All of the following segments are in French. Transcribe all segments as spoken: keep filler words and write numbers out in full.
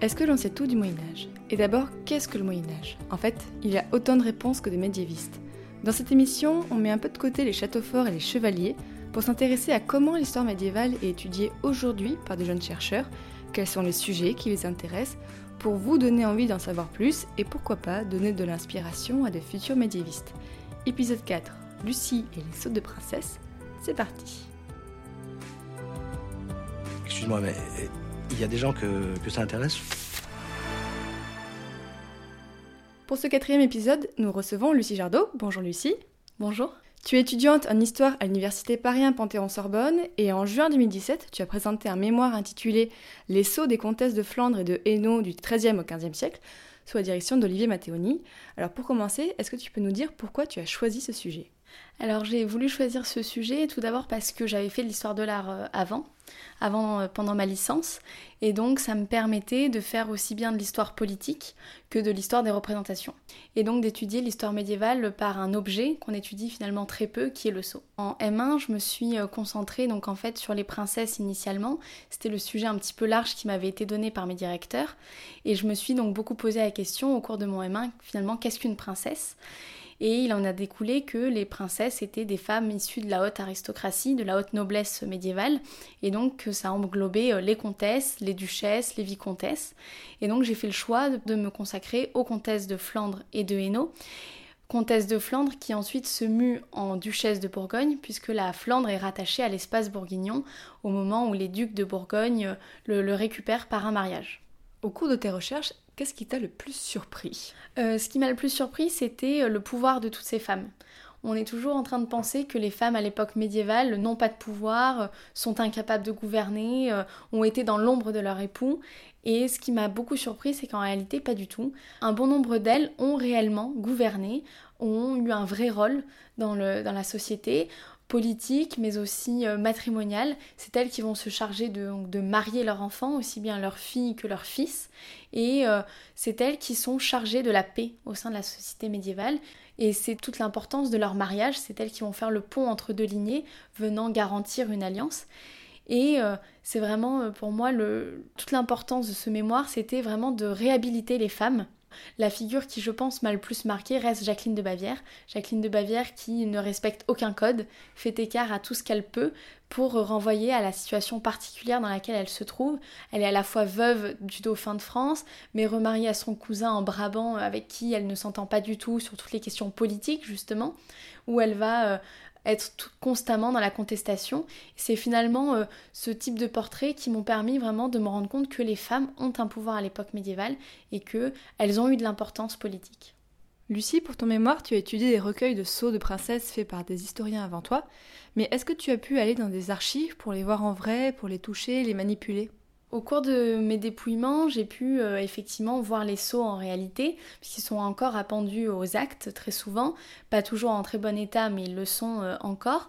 Est-ce que l'on sait tout du Moyen-Âge? Et d'abord, qu'est-ce que le Moyen-Âge? En fait, il y a autant de réponses que de médiévistes. Dans cette émission, on met un peu de côté les châteaux forts et les chevaliers pour s'intéresser à comment l'histoire médiévale est étudiée aujourd'hui par de jeunes chercheurs, quels sont les sujets qui les intéressent, pour vous donner envie d'en savoir plus et pourquoi pas donner de l'inspiration à des futurs médiévistes. Épisode quatre, Lucie et les sauts de princesse, c'est parti. Excuse-moi, mais... il y a des gens que, que ça intéresse. Pour ce quatrième épisode, nous recevons Lucie Jardot. Bonjour Lucie. Bonjour. Tu es étudiante en histoire à l'université Paris un Panthéon-Sorbonne et en juin deux mille dix-sept, tu as présenté un mémoire intitulé « Les sceaux des comtesses de Flandre et de Hainaut du treizième au quinzième siècle » sous la direction d'Olivier Matteoni. Alors pour commencer, est-ce que tu peux nous dire pourquoi tu as choisi ce sujet ? Alors j'ai voulu choisir ce sujet tout d'abord parce que j'avais fait de l'histoire de l'art avant, avant euh, pendant ma licence, et donc ça me permettait de faire aussi bien de l'histoire politique que de l'histoire des représentations, et donc d'étudier l'histoire médiévale par un objet qu'on étudie finalement très peu, qui est le sceau. En M un, je me suis concentrée donc en fait sur les princesses initialement, c'était le sujet un petit peu large qui m'avait été donné par mes directeurs, et je me suis donc beaucoup posé la question au cours de mon M un, finalement qu'est-ce qu'une princesse ? Et il en a découlé que les princesses étaient des femmes issues de la haute aristocratie, de la haute noblesse médiévale, et donc que ça englobait les comtesses, les duchesses, les vicomtesses. Et donc j'ai fait le choix de me consacrer aux comtesses de Flandre et de Hainaut, comtesse de Flandre qui ensuite se mue en duchesse de Bourgogne, puisque la Flandre est rattachée à l'espace bourguignon au moment où les ducs de Bourgogne le, le récupèrent par un mariage. Au cours de tes recherches, qu'est-ce qui t'a le plus surpris ? euh, Ce qui m'a le plus surpris, c'était le pouvoir de toutes ces femmes. On est toujours en train de penser que les femmes à l'époque médiévale n'ont pas de pouvoir, sont incapables de gouverner, ont été dans l'ombre de leur époux. Et ce qui m'a beaucoup surpris, c'est qu'en réalité, pas du tout. Un bon nombre d'elles ont réellement gouverné, ont eu un vrai rôle dans, le, dans la société, politique, mais aussi matrimoniale. C'est elles qui vont se charger de, de marier leurs enfants, aussi bien leurs filles que leurs fils. Et euh, c'est elles qui sont chargées de la paix au sein de la société médiévale. Et c'est toute l'importance de leur mariage. C'est elles qui vont faire le pont entre deux lignées, venant garantir une alliance. Et euh, c'est vraiment, pour moi, le, toute l'importance de ce mémoire, c'était vraiment de réhabiliter les femmes. La figure qui, je pense, m'a le plus marquée reste Jacqueline de Bavière. Jacqueline de Bavière qui ne respecte aucun code, fait écart à tout ce qu'elle peut pour renvoyer à la situation particulière dans laquelle elle se trouve. Elle est à la fois veuve du dauphin de France, mais remariée à son cousin en Brabant avec qui elle ne s'entend pas du tout sur toutes les questions politiques, justement, où elle va... Euh, être tout, constamment dans la contestation. C'est finalement euh, ce type de portrait qui m'ont permis vraiment de me rendre compte que les femmes ont un pouvoir à l'époque médiévale et qu'elles ont eu de l'importance politique. Lucie, pour ton mémoire, tu as étudié des recueils de sceaux de princesses faits par des historiens avant toi, mais est-ce que tu as pu aller dans des archives pour les voir en vrai, pour les toucher, les manipuler ? Au cours de mes dépouillements, j'ai pu euh, effectivement voir les sceaux en réalité, puisqu'ils sont encore appendus aux actes très souvent, pas toujours en très bon état, mais ils le sont euh, encore.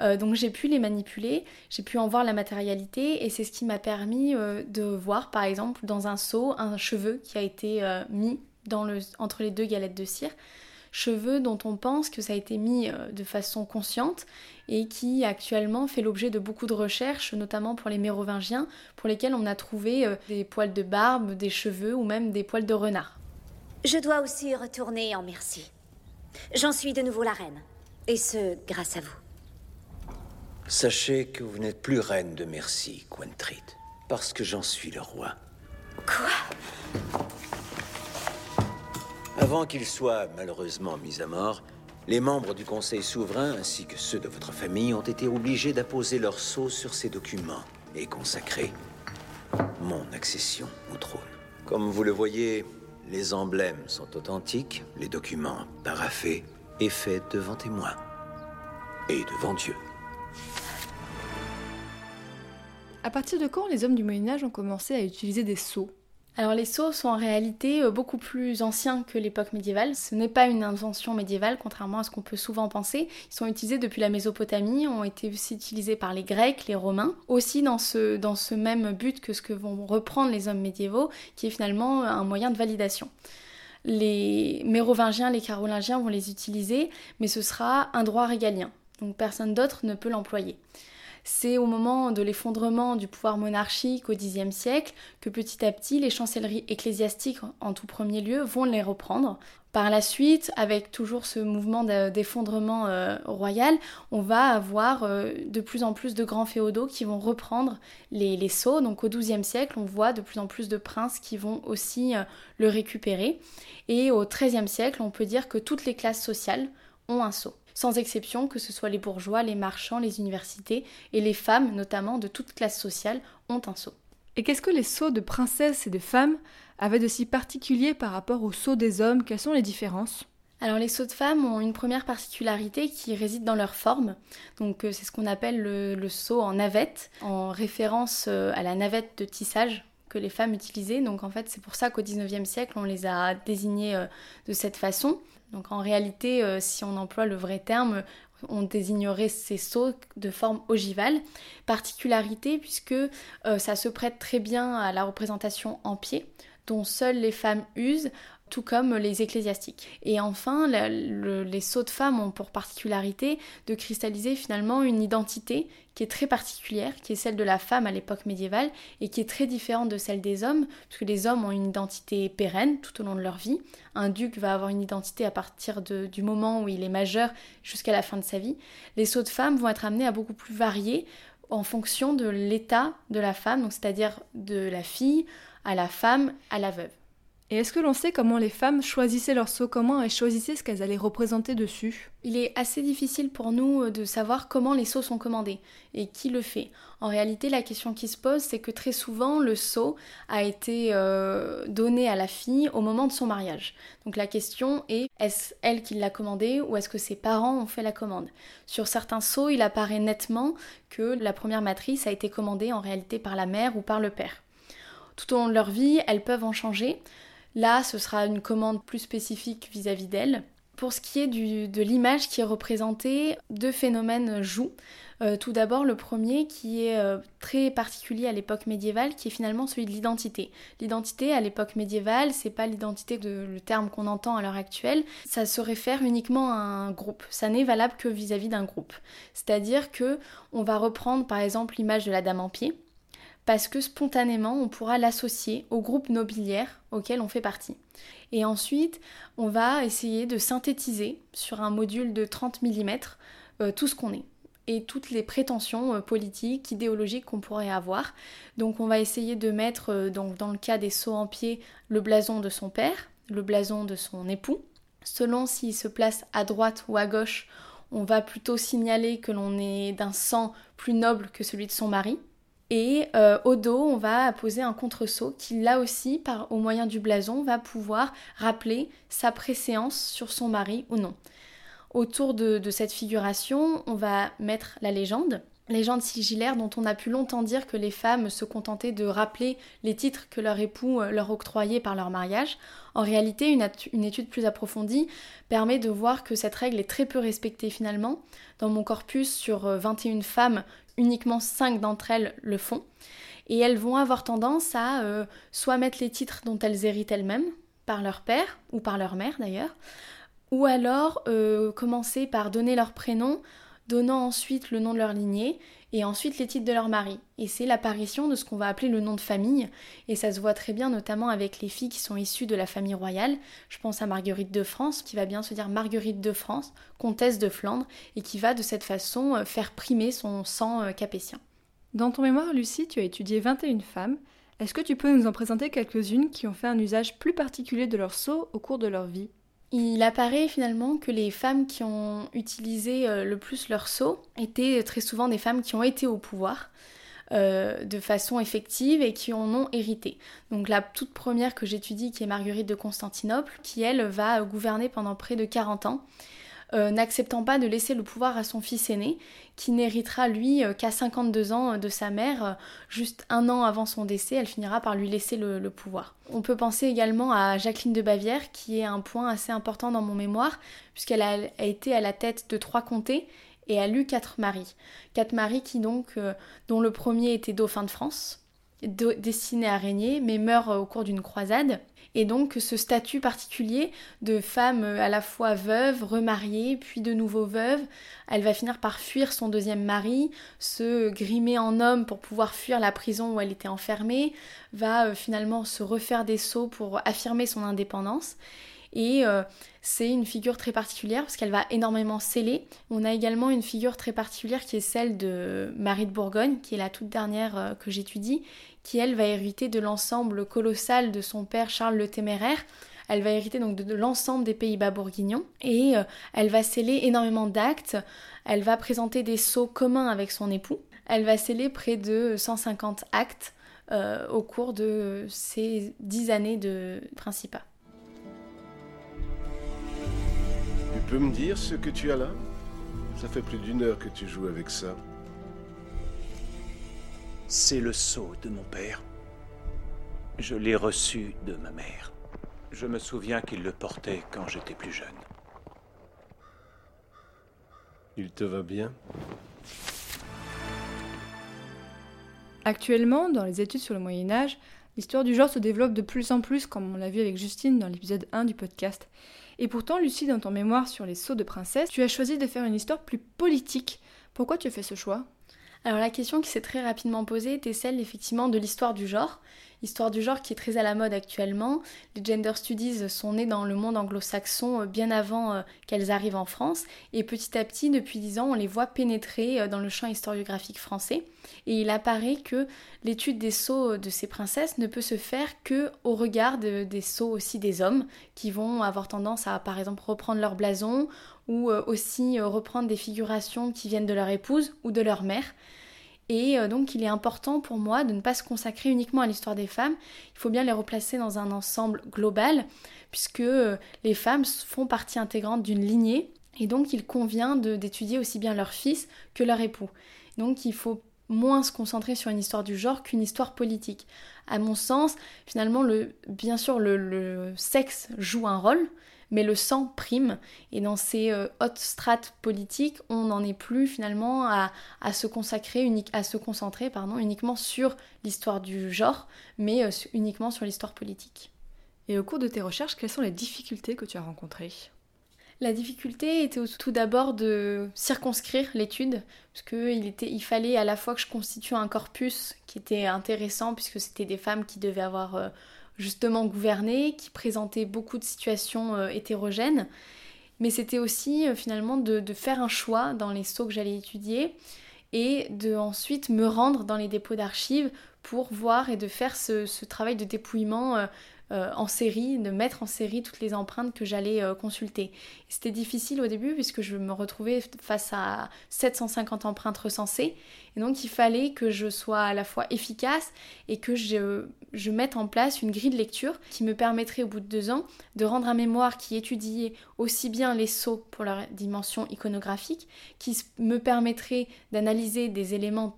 Euh, donc j'ai pu les manipuler, j'ai pu en voir la matérialité, et c'est ce qui m'a permis euh, de voir par exemple dans un sceau un cheveu qui a été euh, mis dans le, entre les deux galettes de cire. Cheveux dont on pense que ça a été mis de façon consciente et qui actuellement fait l'objet de beaucoup de recherches, notamment pour les Mérovingiens, pour lesquels on a trouvé des poils de barbe, des cheveux ou même des poils de renard. Je dois aussi retourner en Mercie. J'en suis de nouveau la reine, et ce, grâce à vous. Sachez que vous n'êtes plus reine de Mercie, Quentrit, parce que j'en suis le roi. Quoi ? Avant qu'ils soient malheureusement mis à mort, les membres du Conseil souverain ainsi que ceux de votre famille ont été obligés d'apposer leur sceau sur ces documents et consacrer mon accession au trône. Comme vous le voyez, les emblèmes sont authentiques, les documents paraffés et faits devant témoins et devant Dieu. À partir de quand les hommes du Moyen-Âge ont commencé à utiliser des seaux ? Alors les seaux sont en réalité beaucoup plus anciens que l'époque médiévale. Ce n'est pas une invention médiévale, contrairement à ce qu'on peut souvent penser. Ils sont utilisés depuis la Mésopotamie, ont été aussi utilisés par les Grecs, les Romains, aussi dans ce, dans ce même but que ce que vont reprendre les hommes médiévaux, qui est finalement un moyen de validation. Les Mérovingiens, les Carolingiens vont les utiliser, mais ce sera un droit régalien, donc personne d'autre ne peut l'employer. C'est au moment de l'effondrement du pouvoir monarchique au dixième siècle que petit à petit les chancelleries ecclésiastiques en tout premier lieu vont les reprendre. Par la suite, avec toujours ce mouvement d'effondrement euh, royal, on va avoir euh, de plus en plus de grands féodaux qui vont reprendre les, les sceaux. Donc au douzième siècle, on voit de plus en plus de princes qui vont aussi euh, le récupérer. Et au treizième siècle, on peut dire que toutes les classes sociales ont un sceau. Sans exception, que ce soit les bourgeois, les marchands, les universités et les femmes, notamment de toute classe sociale, ont un sceau. Et qu'est-ce que les sceaux de princesses et de femmes avaient de si particulier par rapport aux sceaux des hommes ? Quelles sont les différences ? Alors les sceaux de femmes ont une première particularité qui réside dans leur forme. Donc c'est ce qu'on appelle le, le sceau en navette, en référence à la navette de tissage que les femmes utilisaient. Donc en fait, c'est pour ça qu'au dix-neuvième siècle, on les a désignées euh, de cette façon. Donc en réalité, euh, si on emploie le vrai terme, on désignerait ces sceaux de forme ogivale. Particularité puisque euh, ça se prête très bien à la représentation en pied, dont seules les femmes usent, tout comme les ecclésiastiques. Et enfin, la, le, les sceaux de femmes ont pour particularité de cristalliser finalement une identité qui est très particulière, qui est celle de la femme à l'époque médiévale, et qui est très différente de celle des hommes, puisque les hommes ont une identité pérenne tout au long de leur vie. Un duc va avoir une identité à partir de, du moment où il est majeur jusqu'à la fin de sa vie. Les sceaux de femmes vont être amenés à beaucoup plus varier en fonction de l'état de la femme, donc c'est-à-dire de la fille, à la femme, à la veuve. Et est-ce que l'on sait comment les femmes choisissaient leurs sceaux communs et choisissaient ce qu'elles allaient représenter dessus ? Il est assez difficile pour nous de savoir comment les sceaux sont commandés et qui le fait. En réalité, la question qui se pose, c'est que très souvent, le sceau a été euh, donné à la fille au moment de son mariage. Donc la question est, est-ce elle qui l'a commandé ou est-ce que ses parents ont fait la commande ? Sur certains sceaux, il apparaît nettement que la première matrice a été commandée en réalité par la mère ou par le père. Tout au long de leur vie, elles peuvent en changer. Là, ce sera une commande plus spécifique vis-à-vis d'elle. Pour ce qui est du, de l'image qui est représentée, deux phénomènes jouent. Euh, tout d'abord, le premier qui est euh, très particulier à l'époque médiévale, qui est finalement celui de l'identité. L'identité à l'époque médiévale, c'est pas l'identité de le terme qu'on entend à l'heure actuelle, ça se réfère uniquement à un groupe. Ça n'est valable que vis-à-vis d'un groupe. C'est-à-dire que on va reprendre par exemple l'image de la dame en pied, parce que spontanément, on pourra l'associer au groupe nobiliaire auquel on fait partie. Et ensuite, on va essayer de synthétiser sur un module de trente millimètres euh, tout ce qu'on est et toutes les prétentions euh, politiques, idéologiques qu'on pourrait avoir. Donc on va essayer de mettre, euh, donc, dans le cas des sceaux en pied, le blason de son père, le blason de son époux. Selon s'il se place à droite ou à gauche, on va plutôt signaler que l'on est d'un sang plus noble que celui de son mari. Et euh, au dos, on va poser un contre-sceau qui, là aussi, par, au moyen du blason, va pouvoir rappeler sa préséance sur son mari ou non. Autour de, de cette figuration, on va mettre la légende, légende sigillaire dont on a pu longtemps dire que les femmes se contentaient de rappeler les titres que leur époux leur octroyait par leur mariage. En réalité, une, at- une étude plus approfondie permet de voir que cette règle est très peu respectée finalement. Dans mon corpus, sur vingt et une femmes, uniquement cinq d'entre elles le font, et elles vont avoir tendance à euh, soit mettre les titres dont elles héritent elles-mêmes, par leur père, ou par leur mère d'ailleurs, ou alors euh, commencer par donner leur prénom, donnant ensuite le nom de leur lignée, et ensuite les titres de leur mari. Et c'est l'apparition de ce qu'on va appeler le nom de famille, et ça se voit très bien notamment avec les filles qui sont issues de la famille royale. Je pense à Marguerite de France, qui va bien se dire Marguerite de France, comtesse de Flandre, et qui va de cette façon faire primer son sang capétien. Dans ton mémoire, Lucie, tu as étudié vingt et une femmes. Est-ce que tu peux nous en présenter quelques-unes qui ont fait un usage plus particulier de leur sceau au cours de leur vie ? Il apparaît finalement que les femmes qui ont utilisé le plus leur sceau étaient très souvent des femmes qui ont été au pouvoir euh, de façon effective et qui en ont hérité. Donc la toute première que j'étudie, qui est Marguerite de Constantinople, qui elle va gouverner pendant près de quarante ans. euh, n'acceptant pas de laisser le pouvoir à son fils aîné, qui n'héritera lui euh, qu'à cinquante-deux ans de sa mère. Euh, juste un an avant son décès, elle finira par lui laisser le, le pouvoir. On peut penser également à Jacqueline de Bavière, qui est un point assez important dans mon mémoire, puisqu'elle a, a été à la tête de trois comtés, et elle eut quatre maris. Quatre maris qui donc, euh, dont le premier était dauphin de France, do- destiné à régner, mais meurt au cours d'une croisade. Et donc ce statut particulier de femme à la fois veuve, remariée, puis de nouveau veuve, elle va finir par fuir son deuxième mari, se grimer en homme pour pouvoir fuir la prison où elle était enfermée, va finalement se refaire des sceaux pour affirmer son indépendance. Et euh, c'est une figure très particulière parce qu'elle va énormément sceller. On a également une figure très particulière qui est celle de Marie de Bourgogne, qui est la toute dernière que j'étudie, qui elle va hériter de l'ensemble colossal de son père Charles le Téméraire. Elle va hériter donc de, de l'ensemble des Pays-Bas bourguignons et euh, elle va sceller énormément d'actes. Elle va présenter des sceaux communs avec son époux. Elle va sceller près de cent cinquante actes euh, au cours de ces dix années de principat. Tu peux me dire ce que tu as là ? Ça fait plus d'une heure que tu joues avec ça. C'est le sceau de mon père. Je l'ai reçu de ma mère. Je me souviens qu'il le portait quand j'étais plus jeune. Il te va bien ? Actuellement, dans les études sur le Moyen-Âge, l'histoire du genre se développe de plus en plus, comme on l'a vu avec Justine dans l'épisode un du podcast. Et pourtant, Lucie, dans ton mémoire sur les sceaux de princesse, tu as choisi de faire une histoire plus politique. Pourquoi tu as fait ce choix ? Alors la question qui s'est très rapidement posée était celle effectivement de l'histoire du genre. Histoire du genre qui est très à la mode actuellement. Les gender studies sont nées dans le monde anglo-saxon bien avant qu'elles arrivent en France. Et petit à petit, depuis dix ans, on les voit pénétrer dans le champ historiographique français. Et il apparaît que l'étude des sceaux de ces princesses ne peut se faire qu'au regard de, des sceaux aussi des hommes, qui vont avoir tendance à, par exemple, reprendre leur blason, ou aussi reprendre des figurations qui viennent de leur épouse ou de leur mère. Et donc il est important pour moi de ne pas se consacrer uniquement à l'histoire des femmes, il faut bien les replacer dans un ensemble global, puisque les femmes font partie intégrante d'une lignée, et donc il convient de, d'étudier aussi bien leur fils que leur époux. Donc il faut moins se concentrer sur une histoire du genre qu'une histoire politique. À mon sens, finalement, le, bien sûr le, le sexe joue un rôle, mais le sang prime, et dans ces euh, hautes strates politiques, on n'en est plus finalement à, à se consacrer, unique, à se concentrer pardon, uniquement sur l'histoire du genre, mais euh, uniquement sur l'histoire politique. Et au cours de tes recherches, quelles sont les difficultés que tu as rencontrées ? La difficulté était tout d'abord de circonscrire l'étude, parce qu'il était, il fallait à la fois que je constitue un corpus qui était intéressant, puisque c'était des femmes qui devaient avoir... Euh, justement gouvernée, qui présentait beaucoup de situations euh, hétérogènes, mais c'était aussi euh, finalement de, de faire un choix dans les sceaux que j'allais étudier et de ensuite me rendre dans les dépôts d'archives pour voir et de faire ce, ce travail de dépouillement euh, euh, en série, de mettre en série toutes les empreintes que j'allais euh, consulter. C'était difficile au début puisque je me retrouvais face à sept cent cinquante empreintes recensées et donc il fallait que je sois à la fois efficace et que je, je mette en place une grille de lecture qui me permettrait au bout de deux ans de rendre un mémoire qui étudiait aussi bien les sceaux pour leur dimension iconographique, qui me permettrait d'analyser des éléments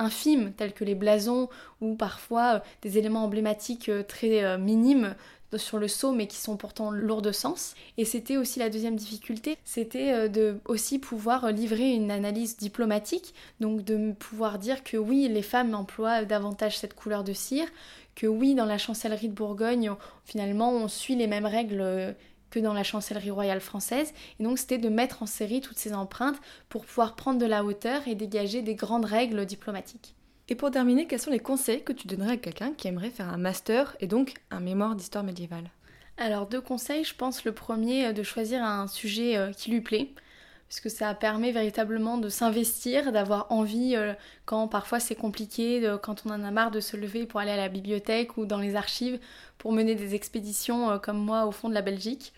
infimes tels que les blasons ou parfois euh, des éléments emblématiques euh, très euh, minimes sur le sceau mais qui sont pourtant lourds de sens. Et c'était aussi la deuxième difficulté, c'était euh, de aussi pouvoir livrer une analyse diplomatique, donc de pouvoir dire que oui, les femmes emploient davantage cette couleur de cire, que oui, dans la chancellerie de Bourgogne, on, finalement, on suit les mêmes règles euh, que dans la chancellerie royale française, et donc c'était de mettre en série toutes ces empreintes pour pouvoir prendre de la hauteur et dégager des grandes règles diplomatiques. Et pour terminer, quels sont les conseils que tu donnerais à quelqu'un qui aimerait faire un master et donc un mémoire d'histoire médiévale ? Alors deux conseils, je pense le premier de choisir un sujet qui lui plaît, parce que ça permet véritablement de s'investir, d'avoir envie euh, quand parfois c'est compliqué, de, quand on en a marre de se lever pour aller à la bibliothèque ou dans les archives pour mener des expéditions euh, comme moi au fond de la Belgique.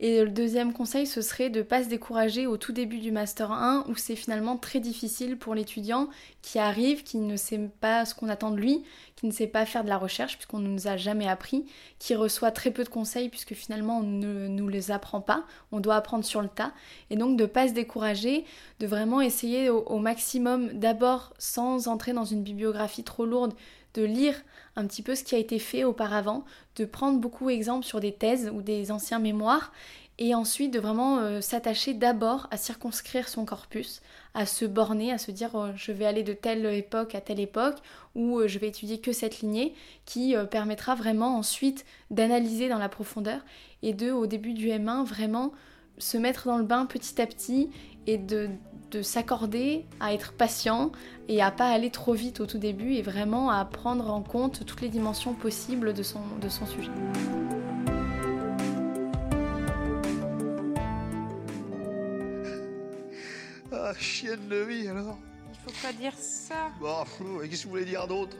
Et le deuxième conseil, ce serait de ne pas se décourager au tout début du Master un, où c'est finalement très difficile pour l'étudiant qui arrive, qui ne sait pas ce qu'on attend de lui, qui ne sait pas faire de la recherche puisqu'on ne nous a jamais appris, qui reçoit très peu de conseils puisque finalement on ne nous les apprend pas, on doit apprendre sur le tas. Et donc de ne pas se décourager, de vraiment essayer au, au maximum, d'abord sans entrer dans une bibliographie trop lourde, de lire un petit peu ce qui a été fait auparavant, de prendre beaucoup d'exemples sur des thèses ou des anciens mémoires, et ensuite de vraiment euh, s'attacher d'abord à circonscrire son corpus, à se borner, à se dire euh, je vais aller de telle époque à telle époque, ou euh, je vais étudier que cette lignée, qui euh, permettra vraiment ensuite d'analyser dans la profondeur, et de, au début du M un, vraiment se mettre dans le bain petit à petit, et de, de s'accorder à être patient et à pas aller trop vite au tout début, et vraiment à prendre en compte toutes les dimensions possibles de son, de son sujet. Ah, chienne de vie alors. Il faut pas dire ça. Bah, flou, et qu'est-ce que vous voulez dire d'autre?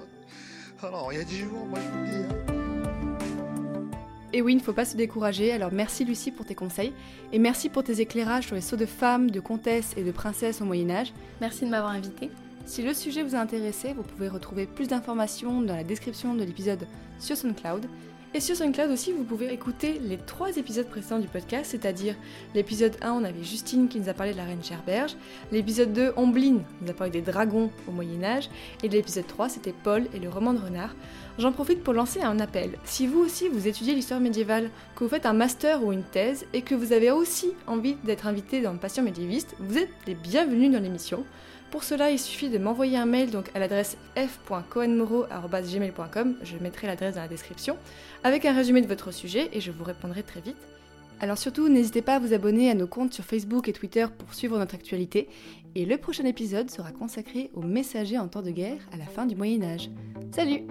Ah non, il y a dix jours, moi je vous le dis. Et oui, il ne faut pas se décourager, alors merci Lucie pour tes conseils, et merci pour tes éclairages sur les sceaux de femmes, de comtesses et de princesses au Moyen-Âge. Merci de m'avoir invitée. Si le sujet vous a intéressé, vous pouvez retrouver plus d'informations dans la description de l'épisode sur SoundCloud. Et sur SoundCloud aussi, vous pouvez écouter les trois épisodes précédents du podcast, c'est-à-dire l'épisode un, on avait Justine qui nous a parlé de la reine Gerberge, l'épisode deux, Ombline, qui nous a parlé des dragons au Moyen-Âge, et l'épisode trois, c'était Paul et le roman de renard. J'en profite pour lancer un appel. Si vous aussi, vous étudiez l'histoire médiévale, que vous faites un master ou une thèse, et que vous avez aussi envie d'être invité dans Passion Médiéviste, vous êtes les bienvenus dans l'émission. Pour cela, il suffit de m'envoyer un mail donc à l'adresse f point cohenmoro arobase gmail point com, je mettrai l'adresse dans la description, avec un résumé de votre sujet et je vous répondrai très vite. Alors surtout, n'hésitez pas à vous abonner à nos comptes sur Facebook et Twitter pour suivre notre actualité, et le prochain épisode sera consacré aux messagers en temps de guerre à la fin du Moyen-Âge. Salut!